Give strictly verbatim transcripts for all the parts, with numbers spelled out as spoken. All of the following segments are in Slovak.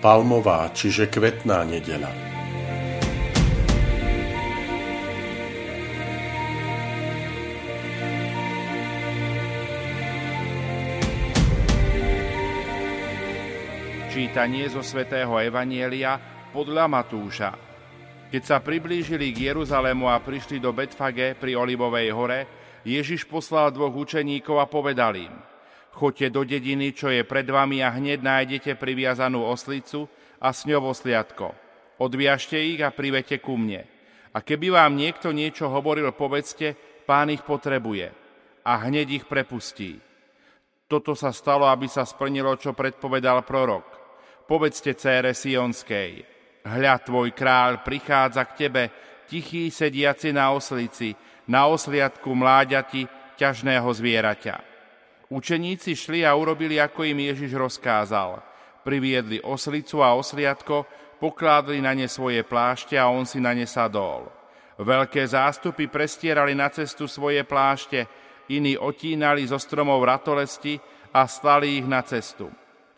palmová, čiže kvetná nedeľa. Čítanie zo svätého evanjelia podľa Matúša. Keď sa priblížili k Jeruzalému a prišli do Betfage pri Olivovej hore, Ježiš poslal dvoch učeníkov a povedal im: Choďte do dediny, čo je pred vami, a hneď nájdete priviazanú oslicu a s ňou osliadko. Odviažte ich a privete ku mne. A keby vám niekto niečo hovoril, povedzte: Pán ich potrebuje. A hneď ich prepustí. Toto sa stalo, aby sa splnilo, čo predpovedal prorok. Povedzte cére Sionskej: Hľa, tvoj kráľ prichádza k tebe, tichý, sediaci na oslici, na osliadku mláďati, ťažného zvieraťa. Učeníci šli a urobili, ako im Ježiš rozkázal. Priviedli oslicu a osliadko, pokládli na ne svoje plášte a on si na ne sadol. Veľké zástupy prestierali na cestu svoje plášte, iní otínali zo stromov ratolesti a slali ich na cestu.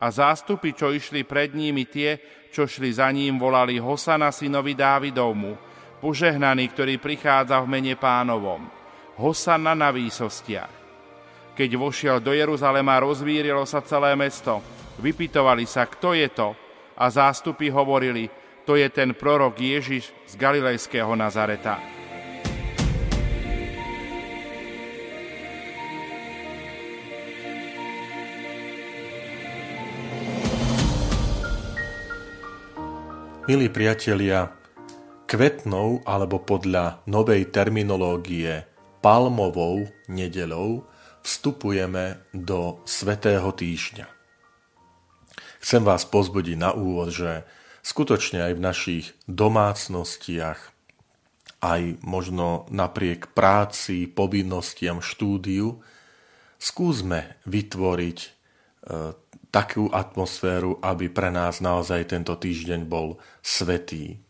A zástupy, čo išli pred nimi, tie, čo šli za ním, volali: Hosana synovi Dávidovmu, požehnaný, ktorý prichádza v mene Pánovom, Hosana na výsostiach. Keď vošiel do Jeruzalema, rozvírilo sa celé mesto. Vypytovali sa, kto je to? A zástupy hovorili: To je ten prorok Ježiš z Galilejského Nazareta. Milí priatelia, kvetnou, alebo podľa novej terminológie palmovou nedeľou, vstupujeme do svätého týždňa. Chcem vás povzbudiť na úvod, že skutočne aj v našich domácnostiach, aj možno napriek práci, povinnostiam, štúdiu, skúsme vytvoriť e, takú atmosféru, aby pre nás naozaj tento týždeň bol svätý.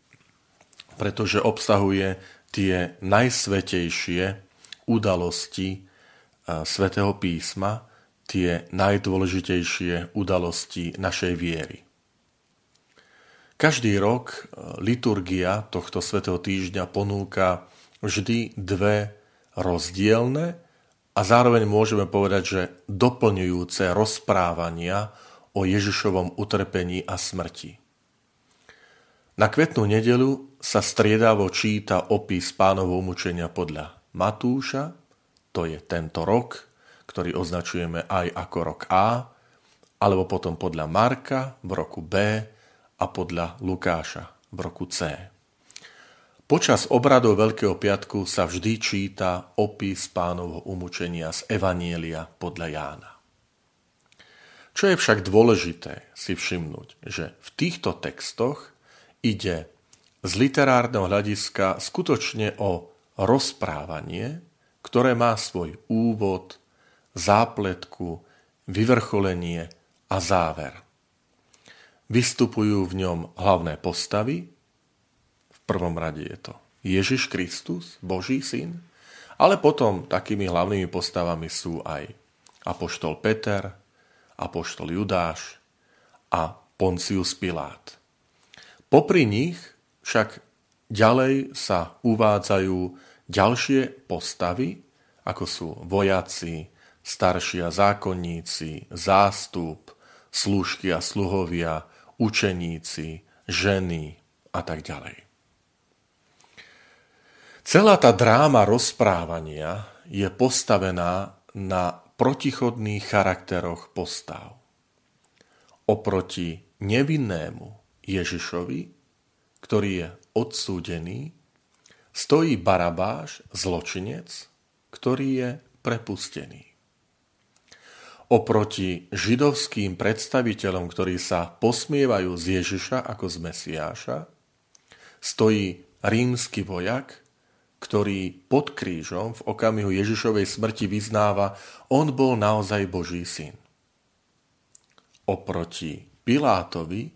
Pretože obsahuje tie najsvätejšie udalosti Svätého písma, tie najdôležitejšie udalosti našej viery. Každý rok liturgia tohto svätého týždňa ponúka vždy dve rozdielne a zároveň môžeme povedať, že doplňujúce rozprávania o Ježišovom utrpení a smrti. Na kvetnú nedeľu sa striedavo číta opis Pánovho mučenia podľa Matúša, to je tento rok, ktorý označujeme aj ako rok A, alebo potom podľa Marka v roku B a podľa Lukáša v roku C. Počas obradov Veľkého piatku sa vždy číta opis Pánovho umučenia z Evanjelia podľa Jána. Čo je však dôležité si všimnúť, že v týchto textoch ide z literárneho hľadiska skutočne o rozprávanie, ktoré má svoj úvod, zápletku, vyvrcholenie a záver. Vystupujú v ňom hlavné postavy, v prvom rade je to Ježiš Kristus, Boží syn, ale potom takými hlavnými postavami sú aj apoštol Peter, apoštol Judáš a Poncius Pilát. Popri nich však ďalej sa uvádzajú ďalšie postavy, ako sú vojaci, staršia zákonníci, zástup, slúžky a sluhovia, učeníci, ženy a tak ďalej. Celá tá dráma rozprávania je postavená na protichodných charakteroch postav. Oproti nevinnému Ježišovi, ktorý je odsúdený, stojí Barabáš, zločinec, ktorý je prepustený. Oproti židovským predstaviteľom, ktorí sa posmievajú z Ježiša ako z Mesiáša, stojí rímsky vojak, ktorý pod krížom v okamihu Ježišovej smrti vyznáva, on bol naozaj Boží syn. Oproti Pilátovi,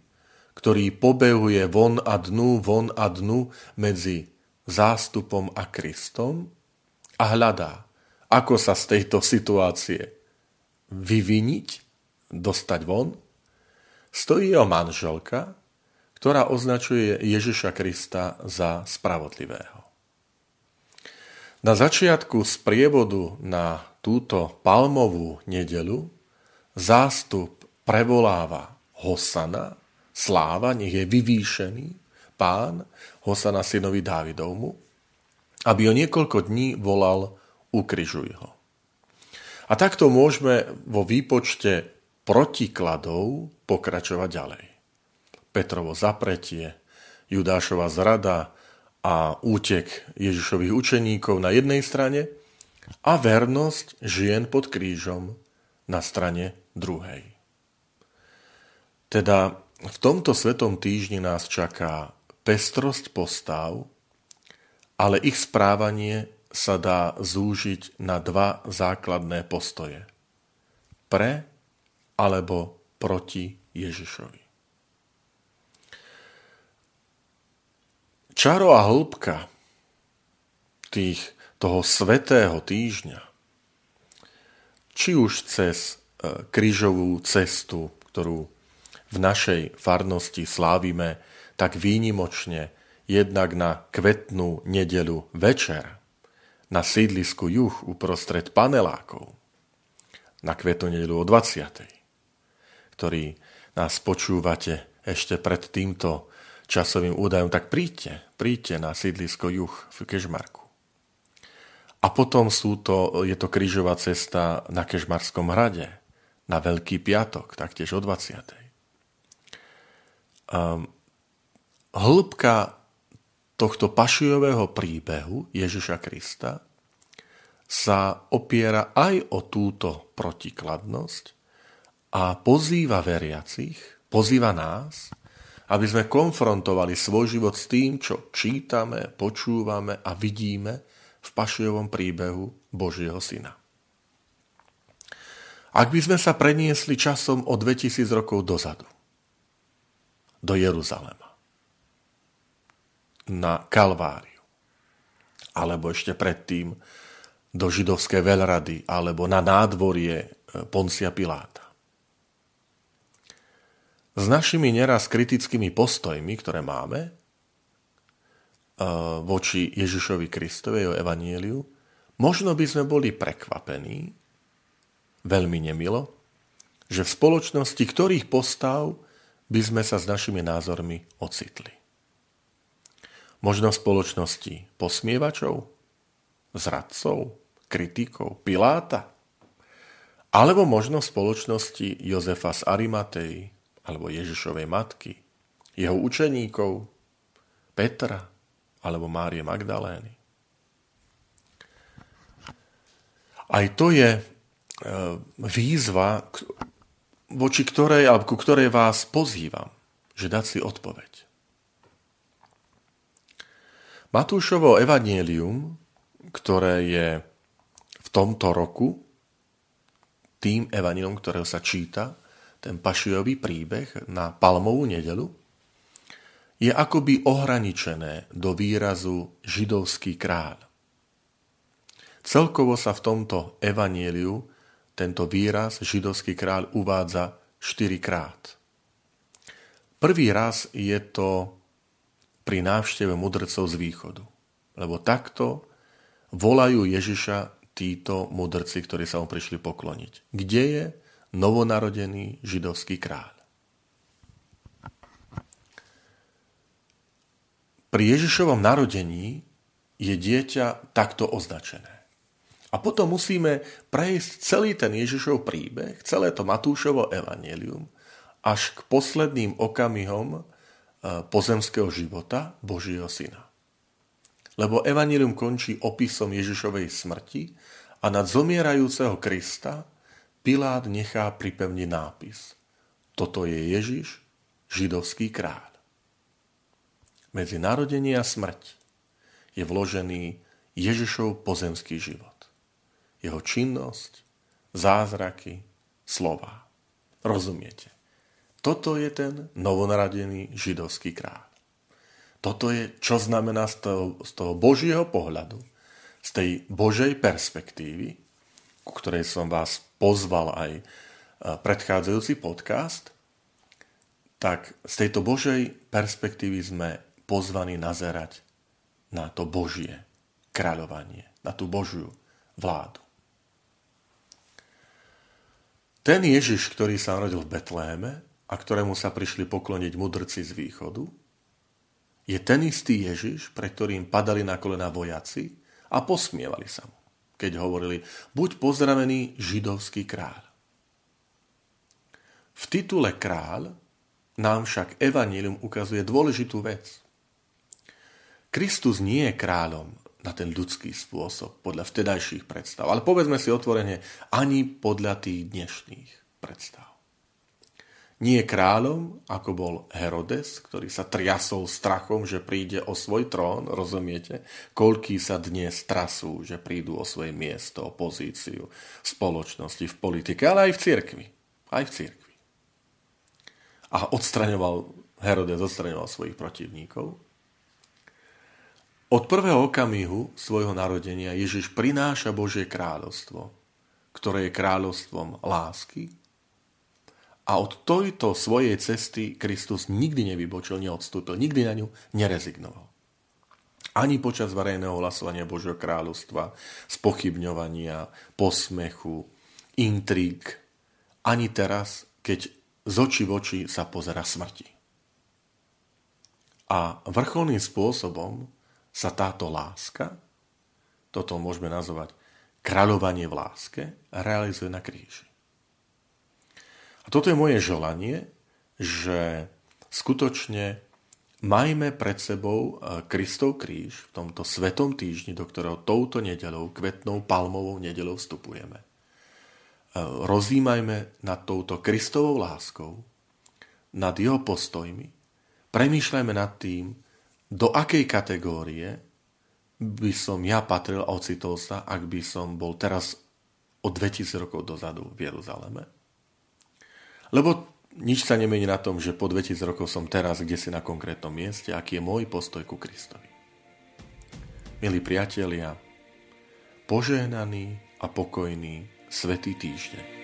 ktorý pobehuje von a dnu, von a dnu medzi zástupom a Kristom a hľadá, ako sa z tejto situácie vyviniť, dostať von, stojí jeho manželka, ktorá označuje Ježiša Krista za spravodlivého. Na začiatku sprievodu na túto palmovú nedeľu zástup prevoláva Hosana, sláva, nech je vyvýšený Pán, Hosana synovi Dávidovmu, aby o niekoľko dní volal ukrižuj ho. A takto môžeme vo výpočte protikladov pokračovať ďalej. Petrovo zapretie, Judášova zrada a útek Ježišových učeníkov na jednej strane a vernosť žien pod krížom na strane druhej. Teda v tomto svetom týždni nás čaká pestrosť postáv, ale ich správanie sa dá zúžiť na dva základné postoje. Pre alebo proti Ježišovi. Čaro a hĺbka tých, toho svätého týždňa, či už cez krížovú cestu, ktorú v našej farnosti slávime tak výnimočne, jednak na kvetnú nedeľu večer, na sídlisku Juh uprostred panelákov, na kvetnú nedeľu o dvadsiatej, ktorý nás počúvate ešte pred týmto časovým údajom, tak príďte, príďte na sídlisko Juh v Kežmarku. A potom sú to, je to krížová cesta na Kežmarskom hrade, na Veľký piatok, taktiež o dvadsiatej. Um, hĺbka tohto pašijového príbehu Ježiša Krista sa opiera aj o túto protikladnosť a pozýva veriacich, pozýva nás, aby sme konfrontovali svoj život s tým, čo čítame, počúvame a vidíme v pašijovom príbehu Božieho Syna. Ak by sme sa preniesli časom o dvetisíc rokov dozadu, do Jeruzalema, na Kalváriu, alebo ešte predtým do židovskej veľrady, alebo na nádvorie Poncia Piláta. S našimi neraz kritickými postojmi, ktoré máme voči Ježišovi Kristovi, jeho evaníliu, možno by sme boli prekvapení, veľmi nemilo, že v spoločnosti ktorých postav by sme sa s našimi názormi ocitli. Možno v spoločnosti posmievačov, zradcov, kritikov, Piláta. Alebo možno v spoločnosti Jozefa z Arimateji, alebo Ježišovej matky, jeho učeníkov, Petra, alebo Márie Magdalény. Aj to je výzva, voči ktorej, alebo ku ktorej vás pozývam, že dať si odpoveď. Matúšovo evanjelium, ktoré je v tomto roku tým evanjelium, ktorého sa číta ten pašijový príbeh na palmovú nedeľu, je akoby ohraničené do výrazu židovský kráľ. Celkovo sa v tomto evanjeliu tento výraz židovský kráľ uvádza štyrikrát. Prvý raz je to pri návšteve mudrcov z východu. Lebo takto volajú Ježiša títo mudrci, ktorí sa mu prišli pokloniť. Kde je novonarodený židovský kráľ? Pri Ježišovom narodení je dieťa takto označené. A potom musíme prejsť celý ten Ježišov príbeh, celé to Matúšovo evanjelium, až k posledným okamihom pozemského života Božieho Syna. Lebo evanjelium končí opisom Ježišovej smrti a nad zomierajúceho Krista Pilát nechá pripevniť nápis: Toto je Ježiš, židovský kráľ. Medzi narodenie a smrť je vložený Ježišov pozemský život. Jeho činnosť, zázraky, slová. Rozumiete? Toto je ten novonarodený židovský kráľ. Toto je, čo znamená z toho, z toho Božieho pohľadu, z tej Božej perspektívy, ku ktorej som vás pozval aj predchádzajúci podcast, tak z tejto Božej perspektívy sme pozvaní nazerať na to Božie kráľovanie, na tú Božiu vládu. Ten Ježiš, ktorý sa narodil v Betléme a ktorému sa prišli pokloniť mudrci z východu, je ten istý Ježiš, pre ktorým padali na kolena vojaci a posmievali sa mu, keď hovorili: buď pozdravený, židovský kráľ. V titule kráľ nám však evanjelium ukazuje dôležitú vec. Kristus nie je kráľom na ten ľudský spôsob, podľa vtedajších predstav, ale povedzme si otvorene, ani podľa tých dnešných predstav. Nie je kráľom, ako bol Herodes, ktorý sa triasol strachom, že príde o svoj trón. Rozumiete? Koľkí sa dnes trasú, že prídu o svoje miesto, o pozíciu v spoločnosti, v politike, ale aj v cirkvi. Aj v cirkvi. A odstraňoval, Herodes odstraňoval svojich protivníkov. Od prvého okamihu svojho narodenia Ježiš prináša Božie kráľovstvo, ktoré je kráľovstvom lásky, a od tejto svojej cesty Kristus nikdy nevybočil, neodstúpil, nikdy na ňu nerezignoval. Ani počas verejného hlasovania Božieho kráľovstva, spochybňovania, posmechu, intríg, ani teraz, keď z očí v oči sa pozerá smrti. A vrcholným spôsobom sa táto láska, toto môžeme nazvať kráľovanie v láske, realizuje na kríži. A toto je moje želanie, že skutočne majme pred sebou Kristov kríž v tomto svetom týždni, do ktorého touto nedeľou, kvetnou palmovou nedeľou vstupujeme. Rozímajme nad touto Kristovou láskou, nad jeho postojmi, premýšľajme nad tým, do akej kategórie by som ja patril a ocitol sa, ak by som bol teraz o dvetisíc rokov dozadu v Jeruzaleme. Lebo nič sa nemení na tom, že po dvetisíc rokov som teraz kdesi na konkrétnom mieste, aký je môj postoj ku Kristovi. Milí priatelia, požehnaný a pokojný svätý týždeň.